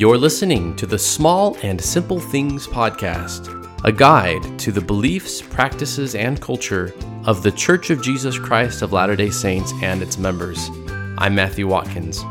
You're listening to the Small and Simple Things Podcast, a guide to the beliefs, practices, and culture of the Church of Jesus Christ of Latter-day Saints and its members. I'm Matthew Watkins.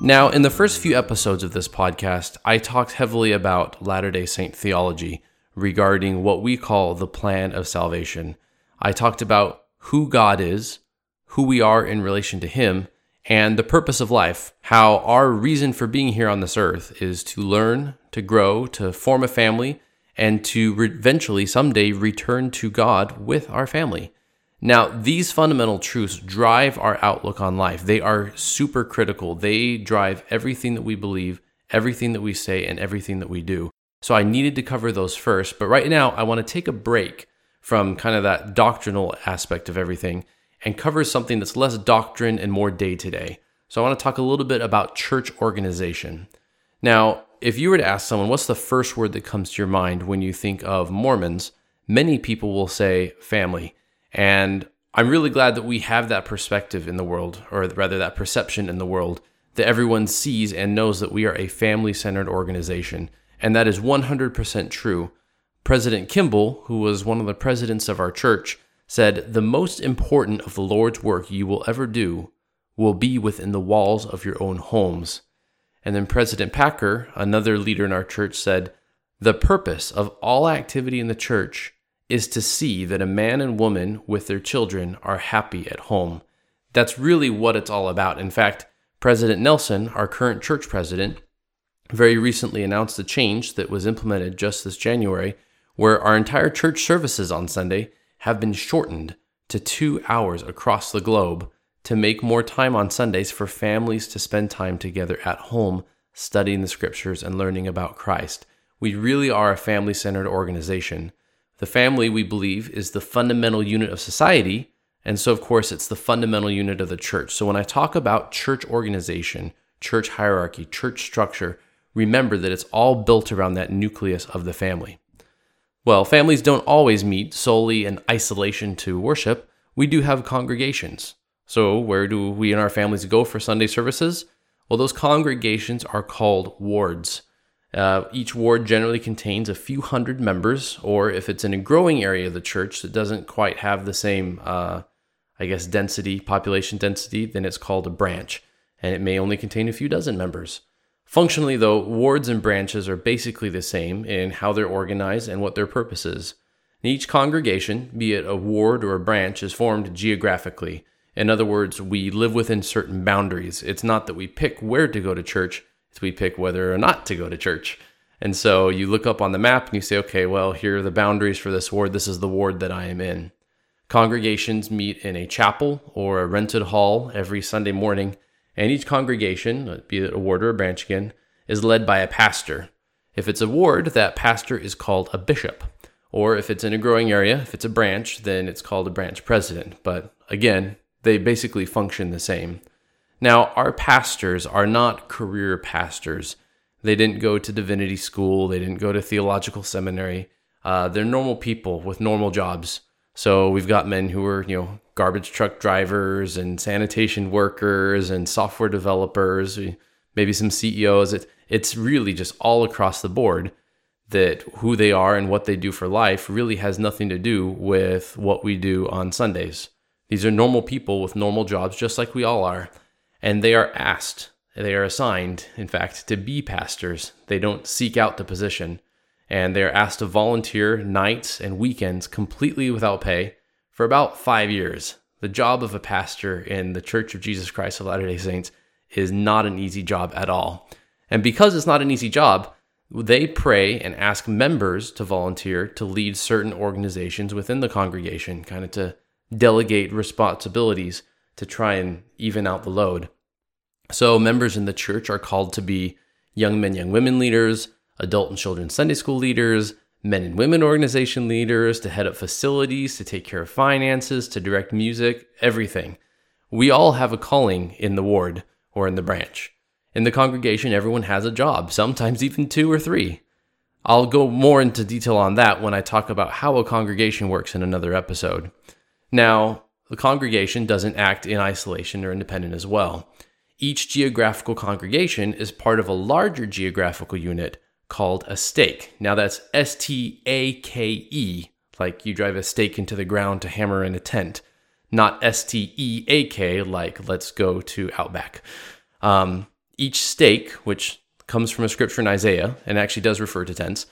Now, in the first few episodes of this podcast, I talked heavily about Latter-day Saint theology regarding what we call the plan of salvation. I talked about who God is, who we are in relation to Him, and the purpose of life, how our reason for being here on this earth is to learn, to grow, to form a family, and to eventually someday return to God with our family. Now, these fundamental truths drive our outlook on life. They are super critical. They drive everything that we believe, everything that we say, and everything that we do. So I needed to cover those first, but right now I want to take a break from kind of that doctrinal aspect of everything and cover something that's less doctrine and more day-to-day. So I want to talk a little bit about church organization. Now, if you were to ask someone, what's the first word that comes to your mind when you think of Mormons, many people will say family. And I'm really glad that we have that perspective in the world, or rather that perception in the world, that everyone sees and knows that we are a family-centered organization. And that is 100% true. President Kimball, who was one of the presidents of our church, said, "The most important of the Lord's work you will ever do will be within the walls of your own homes." And then President Packer, another leader in our church, said, "The purpose of all activity in the church is to see that a man and woman with their children are happy at home." That's really what it's all about. In fact, President Nelson, our current church president, very recently announced a change that was implemented just this January, where our entire church services on Sunday have been shortened to 2 hours across the globe to make more time on Sundays for families to spend time together at home, studying the scriptures and learning about Christ. We really are a family-centered organization. The family, we believe, is the fundamental unit of society, and so, of course, it's the fundamental unit of the church. So when I talk about church organization, church hierarchy, church structure, remember that it's all built around that nucleus of the family. Well, families don't always meet solely in isolation to worship. We do have congregations. So where do we and our families go for Sunday services? Well, those congregations are called wards. Each ward generally contains a few hundred members, or if it's in a growing area of the church that doesn't quite have the same, density, population density, then it's called a branch, and it may only contain a few dozen members. Functionally, though, wards and branches are basically the same in how they're organized and what their purpose is. And each congregation, be it a ward or a branch, is formed geographically. In other words, we live within certain boundaries. It's not that we pick where to go to church, it's we pick whether or not to go to church. And so you look up on the map and you say, okay, well, here are the boundaries for this ward. This is the ward that I am in. Congregations meet in a chapel or a rented hall every Sunday morning. And each congregation, be it a ward or a branch again, is led by a pastor. If it's a ward, that pastor is called a bishop. Or if it's in a growing area, if it's a branch, then it's called a branch president. But again, they basically function the same. Now, our pastors are not career pastors. They didn't go to divinity school. They didn't go to theological seminary. They're normal people with normal jobs. So we've got men who are, garbage truck drivers and sanitation workers and software developers, maybe some CEOs. It's really just all across the board that who they are and what they do for life really has nothing to do with what we do on Sundays. These are normal people with normal jobs, just like we all are. And they are assigned, in fact, to be pastors. They don't seek out the position. And they are asked to volunteer nights and weekends completely without pay. For about 5 years, the job of a pastor in the Church of Jesus Christ of Latter-day Saints is not an easy job at all. And because it's not an easy job, they pray and ask members to volunteer to lead certain organizations within the congregation, kind of to delegate responsibilities to try and even out the load. So members in the church are called to be young men, young women leaders, adult and children's Sunday school leaders, men and women organization leaders, to head up facilities, to take care of finances, to direct music, everything. We all have a calling in the ward or in the branch. In the congregation, everyone has a job, sometimes even two or three. I'll go more into detail on that when I talk about how a congregation works in another episode. Now, the congregation doesn't act in isolation or independent as well. each geographical congregation is part of a larger geographical unit called a stake. Now that's S-T-A-K-E, like you drive a stake into the ground to hammer in a tent, not S-T-E-A-K, like let's go to Outback. Each stake, which comes from a scripture in Isaiah and actually does refer to tents,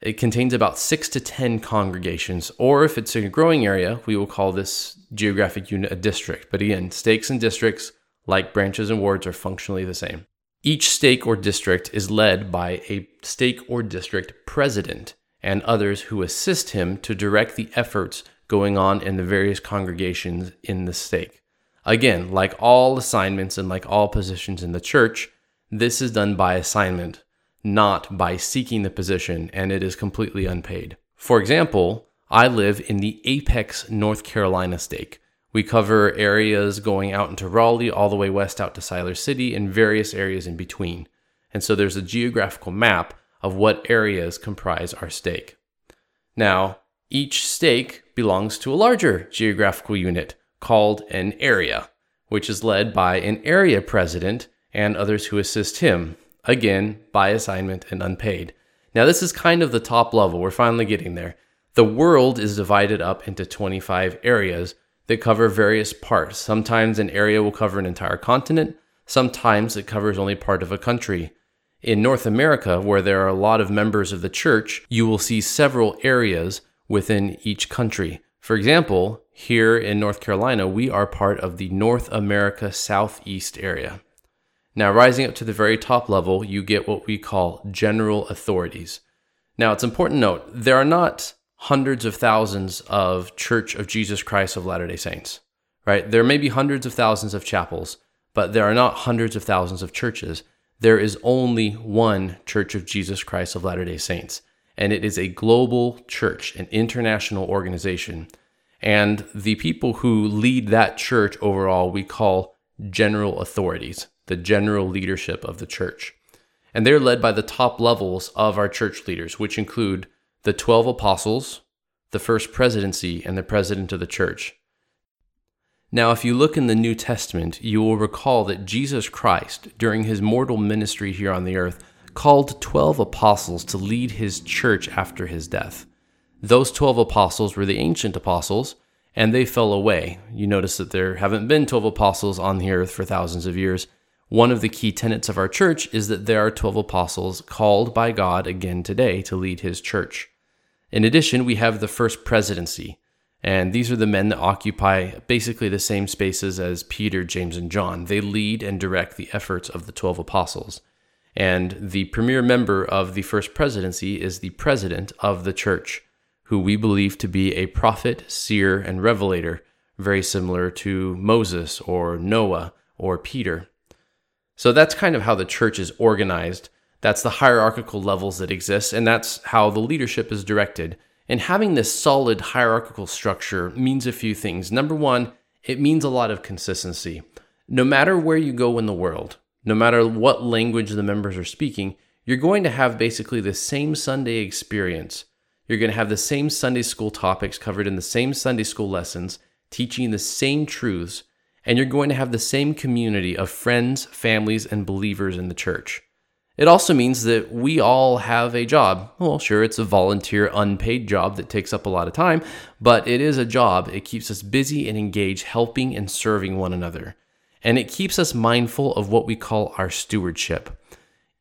it contains about 6 to 10 congregations, or if it's in a growing area, we will call this geographic unit a district. But again, stakes and districts, like branches and wards, are functionally the same. Each stake or district is led by a stake or district president and others who assist him to direct the efforts going on in the various congregations in the stake. Again, like all assignments and like all positions in the church, this is done by assignment, not by seeking the position, and it is completely unpaid. For example, I live in the Apex, North Carolina stake. We cover areas going out into Raleigh, all the way west out to Siler City, and various areas in between. And so there's a geographical map of what areas comprise our stake. Now, each stake belongs to a larger geographical unit called an area, which is led by an area president and others who assist him. Again, by assignment and unpaid. Now, this is kind of the top level. We're finally getting there. The world is divided up into 25 areas that cover various parts. Sometimes an area will cover an entire continent. Sometimes it covers only part of a country. In North America, where there are a lot of members of the church, you will see several areas within each country. For example, here in North Carolina, we are part of the North America Southeast area. Now, rising up to the very top level, you get what we call general authorities. Now, it's important to note, there are not hundreds of thousands of Church of Jesus Christ of Latter-day Saints, right? There may be hundreds of thousands of chapels, but there are not hundreds of thousands of churches. There is only one Church of Jesus Christ of Latter-day Saints, and it is a global church, an international organization. And the people who lead that church overall, we call general authorities, the general leadership of the church. And they're led by the top levels of our church leaders, which include the 12 apostles, the First Presidency, and the president of the church. Now, if you look in the New Testament, you will recall that Jesus Christ, during his mortal ministry here on the earth, called 12 apostles to lead his church after his death. Those 12 apostles were the ancient apostles, and they fell away. You notice that there haven't been 12 apostles on the earth for thousands of years. One of the key tenets of our church is that there are 12 apostles called by God again today to lead his church. In addition, we have the First Presidency, and these are the men that occupy basically the same spaces as Peter, James, and John. They lead and direct the efforts of the 12 apostles. And the premier member of the First Presidency is the president of the church, who we believe to be a prophet, seer, and revelator, very similar to Moses or Noah or Peter. So that's kind of how the church is organized. That's the hierarchical levels that exist, and that's how the leadership is directed. And having this solid hierarchical structure means a few things. Number one, it means a lot of consistency. No matter where you go in the world, no matter what language the members are speaking, you're going to have basically the same Sunday experience. You're going to have the same Sunday school topics covered in the same Sunday school lessons, teaching the same truths, and you're going to have the same community of friends, families, and believers in the church. It also means that we all have a job. Well, sure, it's a volunteer, unpaid job that takes up a lot of time, but it is a job. It keeps us busy and engaged, helping and serving one another. And it keeps us mindful of what we call our stewardship.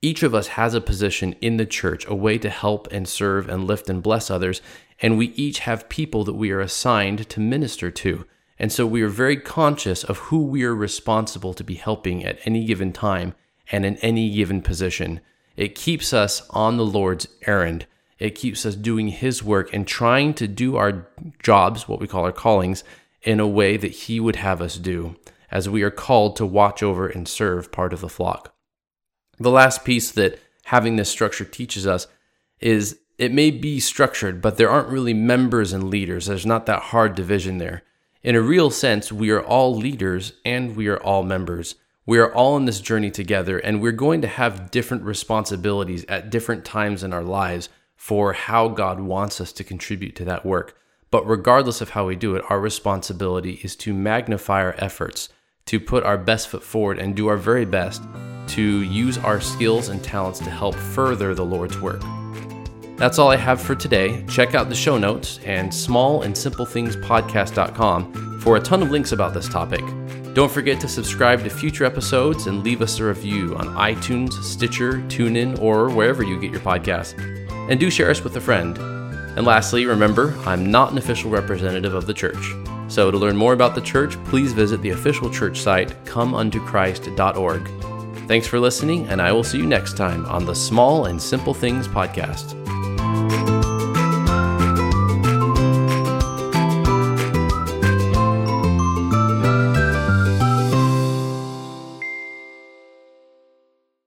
Each of us has a position in the church, a way to help and serve and lift and bless others, and we each have people that we are assigned to minister to. And so we are very conscious of who we are responsible to be helping at any given time and in any given position. It keeps us on the Lord's errand. It keeps us doing his work and trying to do our jobs, what we call our callings, in a way that he would have us do, as we are called to watch over and serve part of the flock. The last piece that having this structure teaches us is it may be structured, but there aren't really members and leaders. There's not that hard division there. In a real sense, we are all leaders and we are all members. We are all on this journey together, and we're going to have different responsibilities at different times in our lives for how God wants us to contribute to that work. But regardless of how we do it, our responsibility is to magnify our efforts, to put our best foot forward and do our very best to use our skills and talents to help further the Lord's work. That's all I have for today. Check out the show notes and smallandsimplethingspodcast.com for a ton of links about this topic. Don't forget to subscribe to future episodes and leave us a review on iTunes, Stitcher, TuneIn, or wherever you get your podcasts. And do share us with a friend. And lastly, remember, I'm not an official representative of the church. So to learn more about the church, please visit the official church site, ComeUntoChrist.org. Thanks for listening, and I will see you next time on the Small and Simple Things Podcast.